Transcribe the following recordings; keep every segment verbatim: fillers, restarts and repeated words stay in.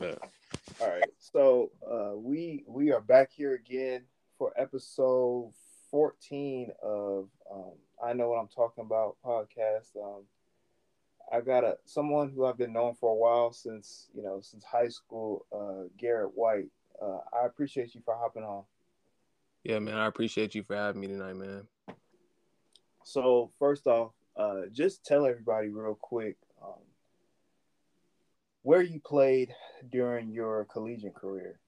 Yeah. All right. So uh, we we are back here again for episode fourteen of um, I Know What I'm Talking About podcast. Um, I got a someone who I've been knowing for a while since you know since high school, uh, Garrett White. Uh, I appreciate you for hopping on. Yeah, man. I appreciate you for having me tonight, man. So first off, uh, just tell everybody real quick um, where you played during your collegiate career.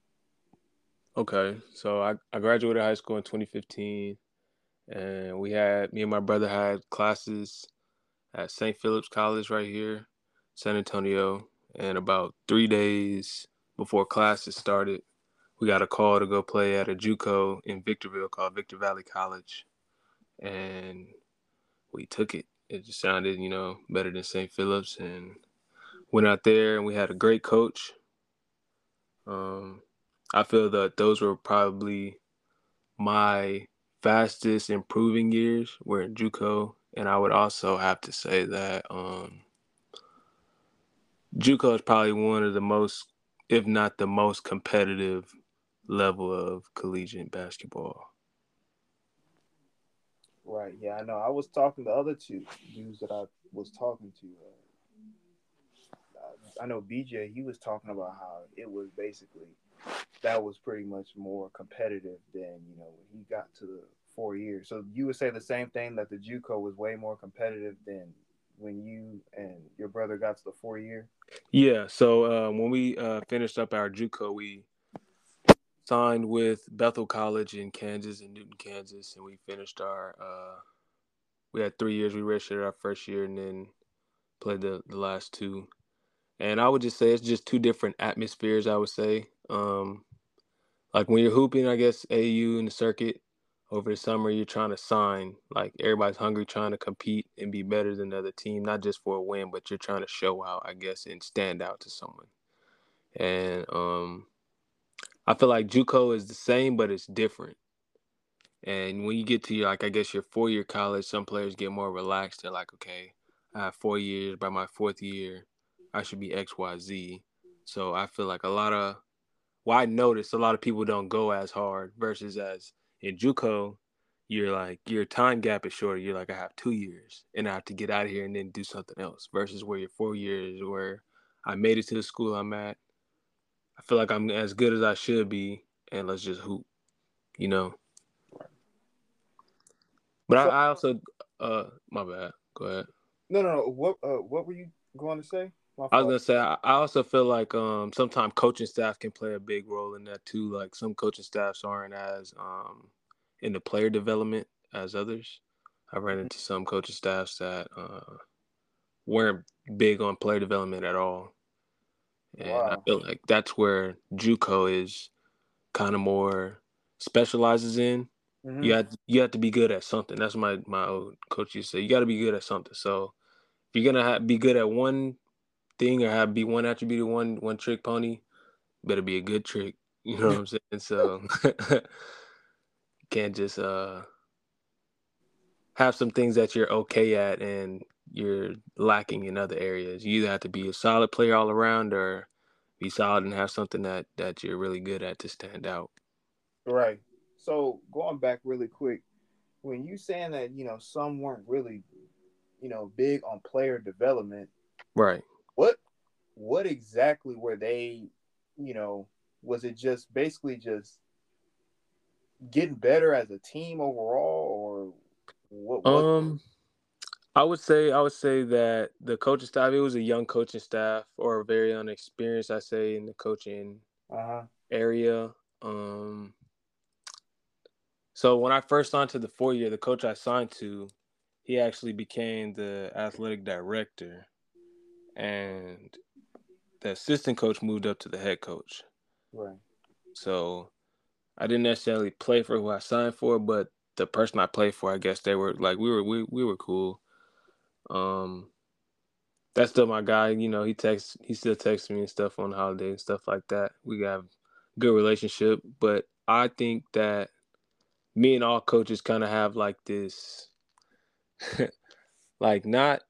Okay, so I, I graduated high school in twenty fifteen, and we had me and my brother had classes at Saint Philip's College right here, San Antonio, and about three days before classes started, we got a call to go play at a JUCO in Victorville called Victor Valley College, and we took it. It just sounded, you know, better than Saint Philip's, and went out there, and we had a great coach. Um, I feel that those were probably my fastest improving years were in JUCO, and I would also have to say that um, JUCO is probably one of the most, if not the most competitive level of collegiate basketball. Right, yeah, I know. I was talking to the other two dudes that I was talking to. Uh, I know B J, he was talking about how it was basically, that was pretty much more competitive than, you know, when he got to the four years. So you would say the same thing, that the JUCO was way more competitive than when you and your brother got to the four year? Yeah, so uh, when we uh, finished up our JUCO, we signed with Bethel College in Kansas, in Newton, Kansas, and we finished our uh, – we had three years. We redshirted our first year and then played the, the last two. And I would just say it's just two different atmospheres, I would say. Um, like when you're hooping, I guess, A A U in the circuit, over the summer you're trying to sign. Like everybody's hungry, trying to compete and be better than the other team, not just for a win, but you're trying to show out, I guess, and stand out to someone. And um, – I feel like JUCO is the same, but it's different. And when you get to your, like, I guess your four-year college, some players get more relaxed. They're like, okay, I have four years. By my fourth year, I should be X, Y, Z. So I feel like a lot of, well, I noticed a lot of people don't go as hard versus as in JUCO, you're like, your time gap is shorter. You're like, I have two years, and I have to get out of here and then do something else versus where your four years where I made it to the school I'm at. I feel like I'm as good as I should be, and let's just hoop, you know. But so, I, I also, uh, my bad. Go ahead. No, no, no. What, uh, what were you going to say? My I was gonna say I, I also feel like um sometimes coaching staff can play a big role in that too. Like some coaching staffs aren't as um in the player development as others. I ran into some coaching staffs that uh, weren't big on player development at all. And wow. I feel like that's where JUCO is kind of more specializes in. Mm-hmm. You have to, you have to be good at something. That's my my old coach used to say. You got to be good at something. So if you're gonna have, be good at one thing or have be one attribute, one one trick pony, better be a good trick. You know what I'm saying? So you can't just uh have some things that you're okay at and you're lacking in other areas. You either have to be a solid player all around or be solid and have something that, that you're really good at to stand out. Right. So going back really quick, when you saying that, you know, some weren't really, you know, big on player development. Right. What, what exactly were they, you know, was it just basically just getting better as a team overall, or what was um, it? I would say I would say that the coaching staff, it was a young coaching staff or very unexperienced, I say, in the coaching uh-huh. area. Um, so when I first signed to the four-year, the coach I signed to, he actually became the athletic director. And the assistant coach moved up to the head coach. Right. So I didn't necessarily play for who I signed for, but the person I played for, I guess they were like, we were we, we were cool. Um, that's still my guy. You know, he texts, he still texts me and stuff on holiday and stuff like that. We got a good relationship, but I think that me and all coaches kind of have like this, like not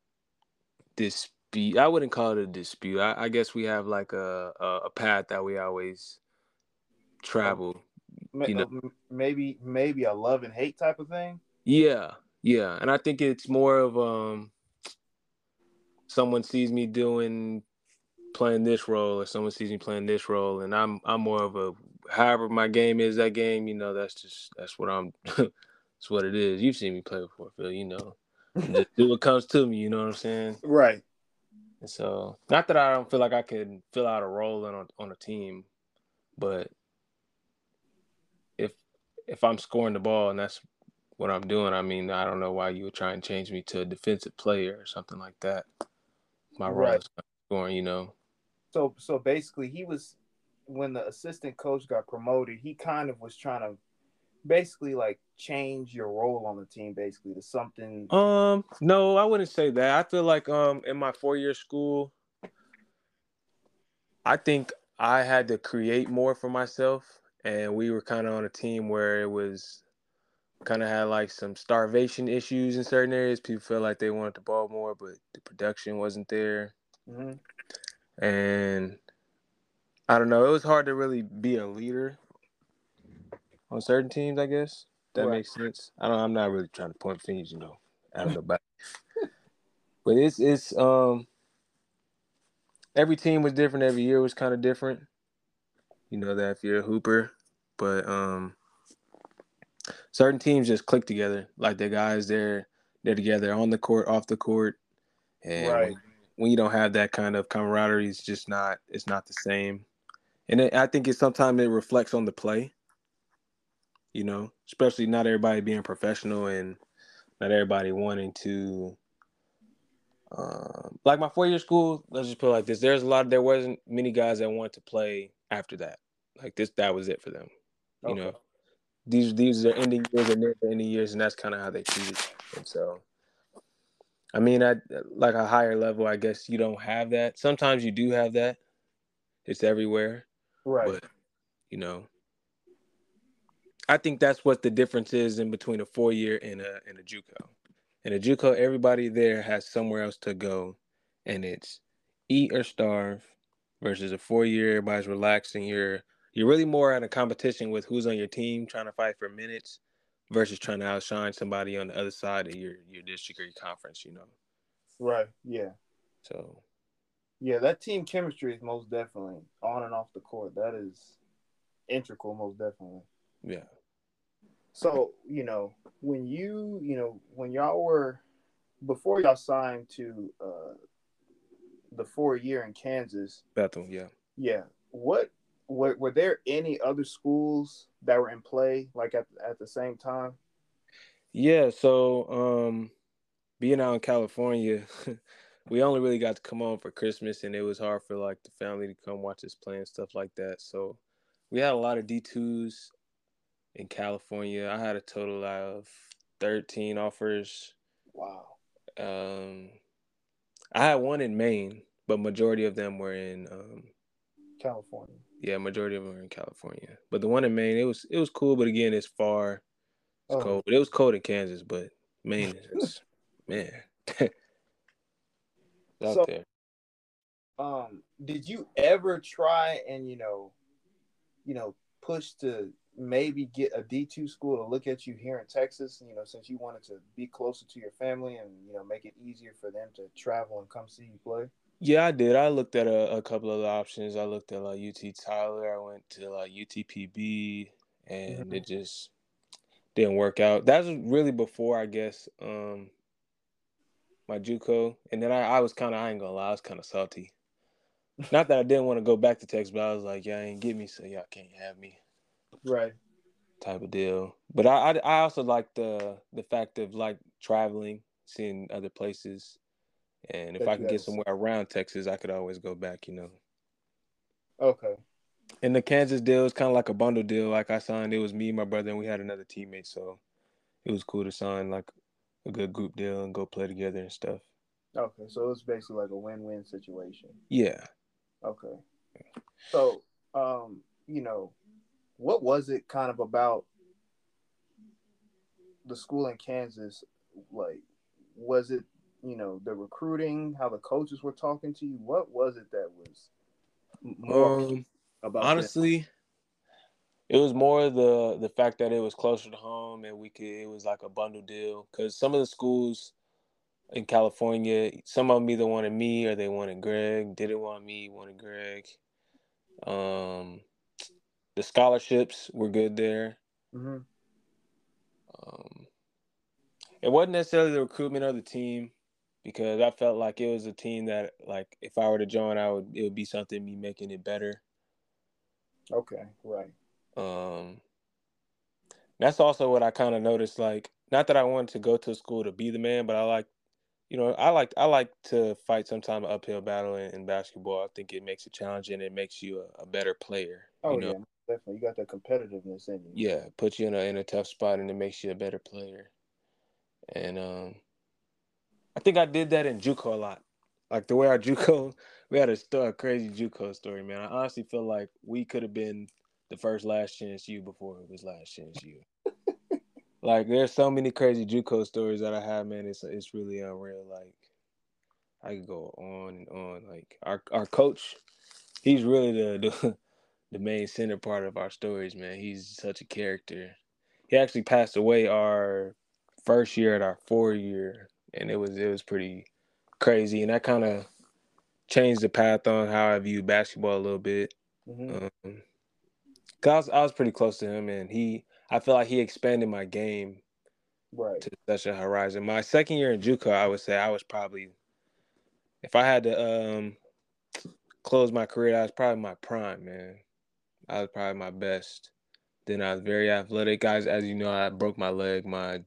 this dispute. I wouldn't call it a dispute. I, I guess we have like a, a, a path that we always travel. You know? Maybe maybe a love and hate type of thing. Yeah, yeah. And I think it's more of um, someone sees me doing playing this role, or someone sees me playing this role, and I'm I'm more of a however my game is that game. You know, that's just that's what I'm. That's what it is. You've seen me play before, Phil. You know, just do what comes to me. You know what I'm saying? Right. And so, not that I don't feel like I can fill out a role on on a team, but if if I'm scoring the ball and that's what I'm doing, I mean, I don't know why you would try and change me to a defensive player or something like that. My role right. is not scoring, you know. So, so basically, he was when the assistant coach got promoted, he kind of was trying to basically like change your role on the team, basically to something. Um, no, I wouldn't say that. I feel like um in my four year school, I think I had to create more for myself. And we were kind of on a team where it was kind of had like some starvation issues in certain areas. People felt like they wanted the ball more, but the production wasn't there. Mm-hmm. And I don't know. It was hard to really be a leader on certain teams, I guess. That right. makes sense. I don't. I'm not really trying to point fingers, you know. I don't know about it. But it's it's um. Every team was different. Every year was kind of different. You know that if you're a hooper, but um, certain teams just click together. Like the guys, they're they're together on the court, off the court, and right. when, when you don't have that kind of camaraderie, it's just not it's not the same. And it, I think it sometimes it reflects on the play. You know, especially not everybody being professional and not everybody wanting to. Um, like my four-year school, let's just put it like this: there's a lot. There wasn't many guys that wanted to play after that. Like this, that was it for them. You okay. know, these these are ending years and their ending years, and that's kind of how they treat it. And so, I mean, at like a higher level, I guess you don't have that. Sometimes you do have that. It's everywhere, right? But, you know. I think that's what the difference is in between a four-year and a and a JUCO. In a JUCO, everybody there has somewhere else to go, and it's eat or starve. Versus a four-year, everybody's relaxing. You're you're really more at a competition with who's on your team, trying to fight for minutes, versus trying to outshine somebody on the other side of your your district or your conference. You know, right? Yeah. So, yeah, that team chemistry is most definitely on and off the court. That is integral, most definitely. Yeah. So, you know, when you, you know, when y'all were, before y'all signed to uh, the four-year in Kansas. Bethel, yeah. Yeah. What, were, were there any other schools that were in play, like, at, at the same time? Yeah, so um, being out in California, we only really got to come home for Christmas, and it was hard for, like, the family to come watch us play and stuff like that. So we had a lot of D twos. In California, I had a total of thirteen offers. Wow. Um, I had one in Maine, but majority of them were in um, California. Yeah, majority of them were in California. But the one in Maine, it was it was cool. But again, it's far. It's oh. cold. But it was cold in Kansas, but Maine is man. It's out so, there. Um, did you ever try and you know, you know, push to maybe get a D two school to look at you here in Texas, you know, since you wanted to be closer to your family and, you know, make it easier for them to travel and come see you play? Yeah, I did. I looked at a, a couple of the options. I looked at like U T Tyler. I went to like U T P B and mm-hmm. it just didn't work out. That was really before, I guess, um, my JUCO. And then I, I was kind of, I ain't gonna lie, I was kind of salty. Not that I didn't want to go back to Texas, but I was like, y'all ain't get me, so y'all can't have me. Right, type of deal. But I, I, I also like the the fact of like traveling, seeing other places, and if that I could get somewhere around Texas, I could always go back, you know. Okay. And the Kansas deal is kind of like a bundle deal. Like I signed, it was me, my brother, and we had another teammate, so it was cool to sign like a good group deal and go play together and stuff. Okay, so it's basically like a win-win situation. Yeah. Okay. So, um, you know. What was it kind of about the school in Kansas? Like, was it you know, the recruiting, how the coaches were talking to you? What was it that was more um, about? Honestly, that? It was more the the fact that it was closer to home and we could. It was like a bundle deal because some of the schools in California, some of them either wanted me or they wanted Greg. Didn't want me, wanted Greg. Um, the scholarships were good there. Mm-hmm. Um, it wasn't necessarily the recruitment of the team because I felt like it was a team that, like, if I were to join, I would it would be something me making it better. Okay, right. Um, that's also what I kind of noticed. Like, not that I wanted to go to a school to be the man, but I like, you know, I like I like to fight sometime an uphill battle in, in basketball. I think it makes it challenging. It makes you a, a better player. Oh, you know? Yeah, definitely. You got that competitiveness in you. Yeah, puts you in a in a tough spot, and it makes you a better player. And um, I think I did that in JUCO a lot. Like the way our JUCO, we had a, story, a crazy JUCO story, man. I honestly feel like we could have been the first Last Chance U before it was Last Chance U. Like, there's so many crazy JUCO stories that I have, man. It's it's really unreal. Like, I could go on and on. Like, our our coach, he's really the, the the main center part of our stories, man. He's such a character. He actually passed away our first year at our four year, and it was it was pretty crazy. And that kind of changed the path on how I view basketball a little bit. Mm-hmm. Um, Cause I was, I was pretty close to him, and he, I feel like he expanded my game right to such a horizon. My second year in JUCO, I would say I was probably, if I had to um, close my career, I was probably my prime, man. I was probably my best. Then I was very athletic. Guys, as you know, I broke my leg my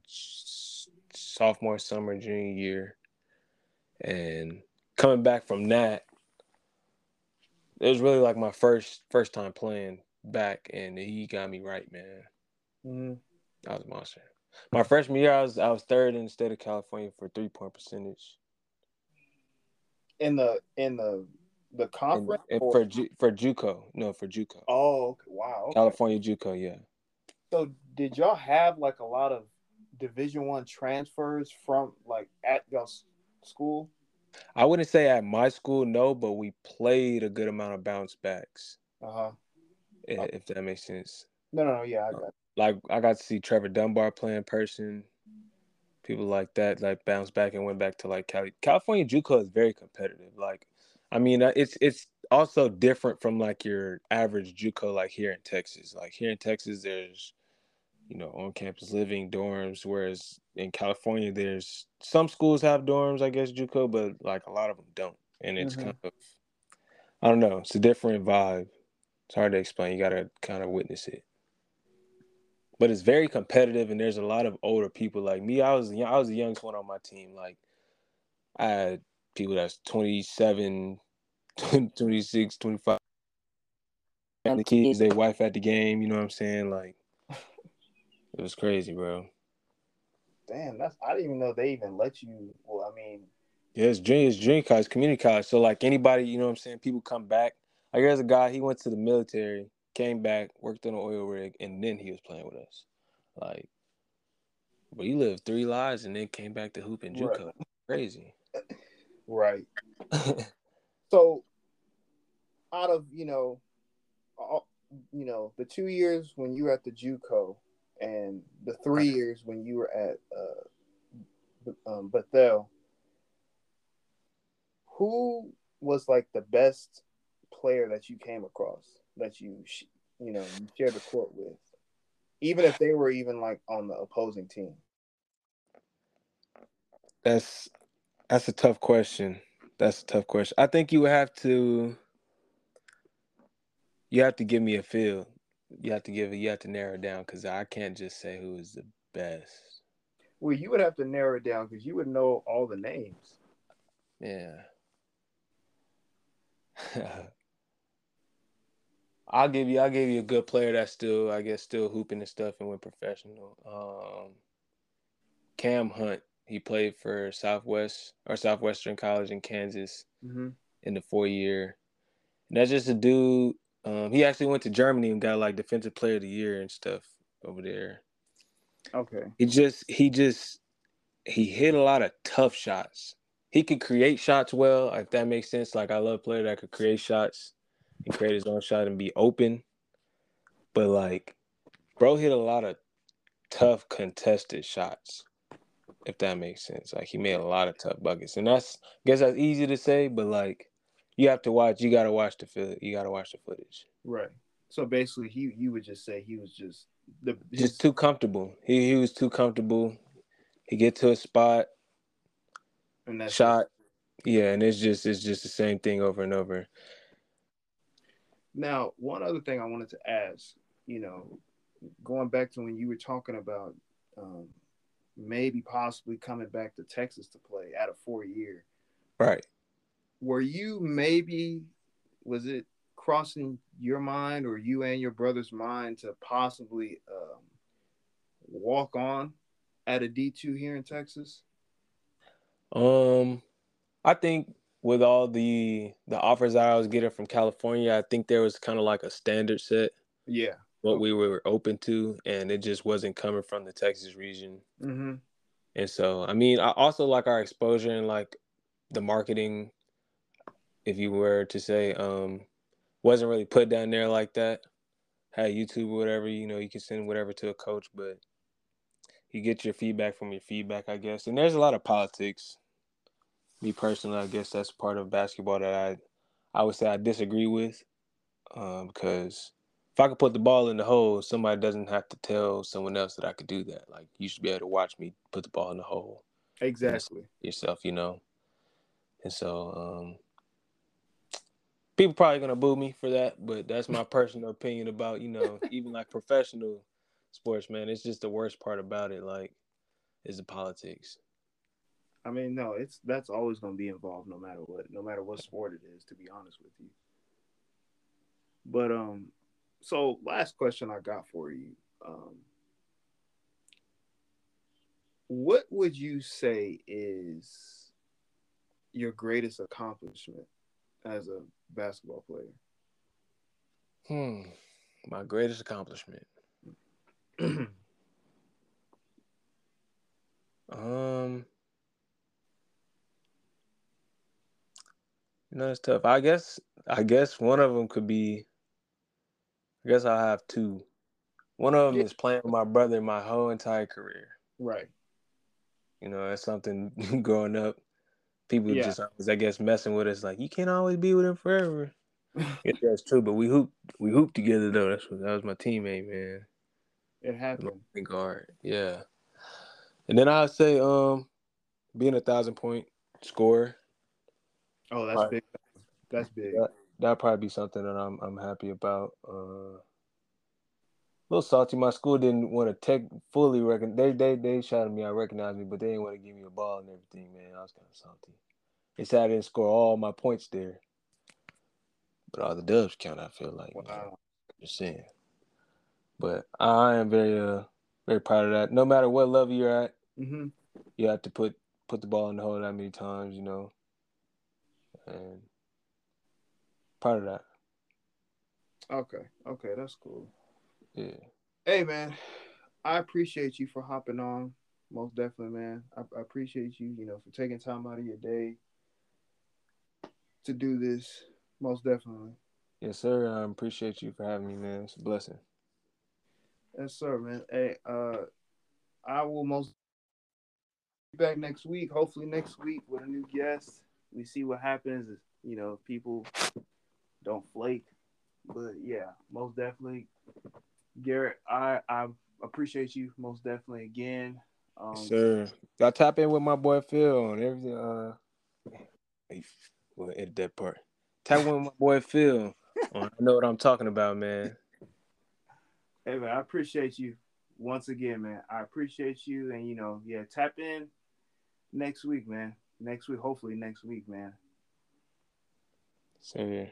sophomore, summer, junior year, and coming back from that, it was really like my first first time playing back, and he got me right, man. Mm-hmm. I was a monster. My freshman year, I was I was third in the state of California for three point percentage. In the in the the conference in, in, for Ju, for JUCO, no for JUCO. Oh, okay. Wow, okay. California JUCO, yeah. So, did y'all have like a lot of Division One transfers from like at y'all school? I wouldn't say at my school, no, but we played a good amount of bounce backs. Uh huh. If that makes sense. No, no, yeah, I got it. Like, I got to see Trevor Dunbar play in person. People like that, like, bounced back and went back to, like, Cali. California JUCO is very competitive. Like, I mean, it's it's also different from, like, your average JUCO, like, here in Texas. Like, here in Texas, there's, you know, on-campus living, dorms, whereas in California, there's some schools have dorms, I guess, JUCO, but, like, a lot of them don't. And it's mm-hmm. kind of, I don't know, it's a different vibe. It's hard to explain. You got to kind of witness it. But it's very competitive, and there's a lot of older people like me. I was I was the youngest one on my team. Like, I had people that's twenty-seven, twenty-six, twenty-five. The kids, they wife at the game. You know what I'm saying? Like, it was crazy, bro. Damn, that's I didn't even know they even let you. Well, I mean. Yeah, it's junior, it's junior college, community college. So, like, anybody, you know what I'm saying, people come back. Like, there's a guy, he went to the military, came back, worked on an oil rig, and then he was playing with us. Like, but he lived three lives and then came back to hoop and JUCO. Right. Crazy. Right. So, out of, you know, all, you know, the two years when you were at the JUCO and the three years when you were at uh, um, Bethel, who was, like, the best player that you came across that you you know you shared the court with, even if they were even like on the opposing team? That's that's a tough question. That's a tough question. I think you would have to you have to give me a feel. You have to give it you have to narrow it down, because I can't just say who is the best. Well, you would have to narrow it down because you would know all the names. Yeah. I'll give you I'll give you a good player that's still I guess still hooping and stuff and went professional. Um, Cam Hunt. He played for Southwest or Southwestern College in Kansas mm-hmm. in the four year. And that's just a dude. Um, he actually went to Germany and got like defensive player of the year and stuff over there. Okay. He just he just he hit a lot of tough shots. he could create shots well, if that makes sense. Like, I love a player that could create shots and create his own shot and be open. But, like, bro hit a lot of tough contested shots, if that makes sense. Like, he made a lot of tough buckets. And that's, I guess that's easy to say, but, like, you have to watch. You got to watch the footage. You got to watch the footage. Right. So, basically, he you would just say he was just the, his... just too comfortable. He, he was too comfortable. He get to a spot. And that's shot, yeah, and it's just it's just the same thing over and over. Now, one other thing I wanted to ask, you know, going back to when you were talking about um, maybe possibly coming back to Texas to play out of four year, right? Were you maybe was it crossing your mind or you and your brother's mind to possibly um, walk on at a D two here in Texas? Um, I think with all the the offers that I was getting from California, I think there was kind of like a standard set. Yeah. What we were open to, and it just wasn't coming from the Texas region. Mm-hmm. And so, I mean, I also like our exposure and like the marketing, if you were to say, um, wasn't really put down there like that. Had YouTube or whatever, you know, you can send whatever to a coach, but you get your feedback from your feedback, I guess. And there's a lot of politics. Me personally, I guess that's part of basketball that I I would say I disagree with. Um, because if I could put the ball in the hole, somebody doesn't have to tell someone else that I could do that. Like, you should be able to watch me put the ball in the hole. Exactly. Yourself, you know. And so um, people probably going to boo me for that, but that's my personal opinion about, you know, even like professional sports, man. It's just the worst part about it, like, is the politics. I mean, no, it's that's always going to be involved no matter what, no matter what sport it is, to be honest with you. But, um, so last question I got for you. Um, what would you say is your greatest accomplishment as a basketball player? Hmm, my greatest accomplishment. um, you know, it's tough. I guess, I guess one of them could be, I guess I'll have two. One of them yeah. is playing with my brother my whole entire career. Right. You know, that's something growing up. People yeah. just, I guess, messing with us. Like, you can't always be with him forever. Yeah, that's true. But we hooped, we hooped together, though. That's what, that was my teammate, man. It happened. Guard, yeah. And then I would say um, being a thousand-point scorer. Oh, that's probably, big. That's big. That, that'd probably be something that I'm I'm happy about. Uh, a little salty. My school didn't want to take fully recognize. They they they shouted me. I recognized me, but they didn't want to give me a ball and everything. Man, I was kind of salty. They said I didn't score all my points there, but all the dubs count. I feel like. Wow. You know, just saying. But I am very, uh, very proud of that. No matter what level you're at, mm-hmm. you have to put, put the ball in the hole that many times, you know. And proud of that. Okay, okay, that's cool. Yeah. Hey, man, I appreciate you for hopping on. Most definitely, man. I, I appreciate you, you know, for taking time out of your day to do this. Most definitely. Yes, sir. I appreciate you for having me, man. It's a blessing. Yes, sir, man. Hey, uh, I will most be back next week. Hopefully next week with a new guest. We see what happens. If, you know, people don't flake. But, yeah, most definitely. Garrett, I, I appreciate you most definitely again. Um, yes, sir. Y'all tap in with my boy Phil and everything. Uh, we'll edit that part. Tap in with my boy Phil. I know what I'm talking about, man. Hey, man, I appreciate you once again, man. I appreciate you. And, you know, yeah, tap in next week, man. Next week, hopefully next week, man. Same here.